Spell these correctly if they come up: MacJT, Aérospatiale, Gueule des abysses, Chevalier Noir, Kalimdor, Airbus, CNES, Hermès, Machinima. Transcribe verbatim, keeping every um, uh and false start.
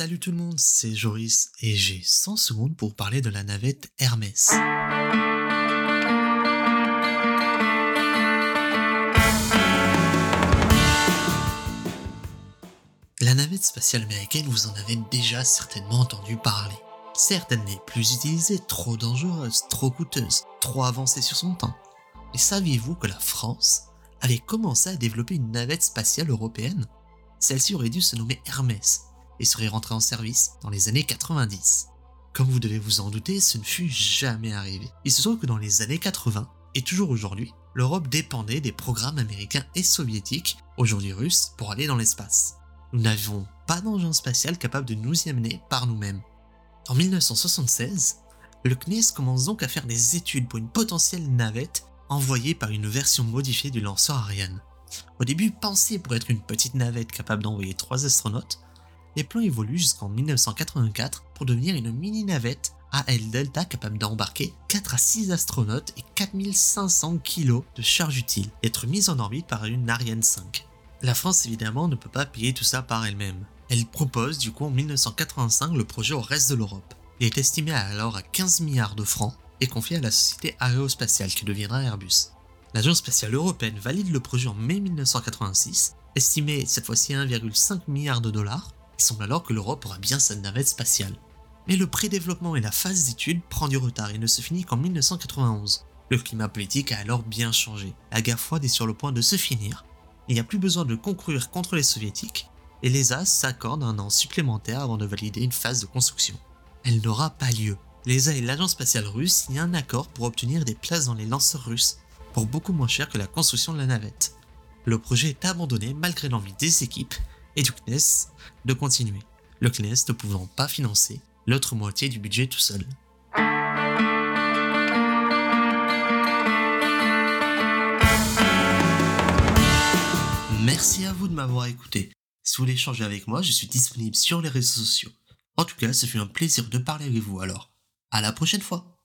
Salut tout le monde, c'est Joris et j'ai cent secondes pour parler de la navette Hermès. La navette spatiale américaine, vous en avez déjà certainement entendu parler. Certes, elle n'est plus utilisée, trop dangereuse, trop coûteuse, trop avancée sur son temps. Mais saviez-vous que la France avait commencé à développer une navette spatiale européenne ? Celle-ci aurait dû se nommer Hermès et serait rentrée en service dans les années quatre-vingt-dix. Comme vous devez vous en douter, ce ne fut jamais arrivé. Il se trouve que dans les années quatre-vingts, et toujours aujourd'hui, l'Europe dépendait des programmes américains et soviétiques, aujourd'hui russes, pour aller dans l'espace. Nous n'avons pas d'engin spatial capable de nous y amener par nous-mêmes. En dix-neuf cent soixante-seize, le C N E S commence donc à faire des études pour une potentielle navette envoyée par une version modifiée du lanceur Ariane. Au début pensée pour être une petite navette capable d'envoyer trois astronautes, les plans évoluent jusqu'en dix-neuf cent quatre-vingt-quatre pour devenir une mini-navette A L Delta capable d'embarquer quatre à six astronautes et quatre mille cinq cents kilos de charge utile, être mise en orbite par une Ariane cinq. La France évidemment ne peut pas payer tout ça par elle-même. Elle propose du coup en dix-neuf cent quatre-vingt-cinq le projet au reste de l'Europe. Il est estimé alors à quinze milliards de francs et confié à la société Aérospatiale qui deviendra Airbus. L'Agence spatiale européenne valide le projet en mai dix-neuf cent quatre-vingt-six, estimé cette fois-ci à un virgule cinq milliard de dollars. Il semble alors que l'Europe aura bien sa navette spatiale. Mais le pré-développement et la phase d'études prend du retard et ne se finit qu'en dix-neuf cent quatre-vingt-onze. Le climat politique a alors bien changé. La guerre froide est sur le point de se finir. Il n'y a plus besoin de concourir contre les soviétiques et les A S s'accordent un an supplémentaire avant de valider une phase de construction. Elle n'aura pas lieu. L'E S A et l'agence spatiale russe signent un accord pour obtenir des places dans les lanceurs russes pour beaucoup moins cher que la construction de la navette. Le projet est abandonné malgré l'envie des équipes et du C N E S de continuer, le C N E S ne pouvant pas financer l'autre moitié du budget tout seul. Merci à vous de m'avoir écouté. Si vous voulez échanger avec moi, je suis disponible sur les réseaux sociaux. En tout cas, ce fut un plaisir de parler avec vous alors. À la prochaine fois.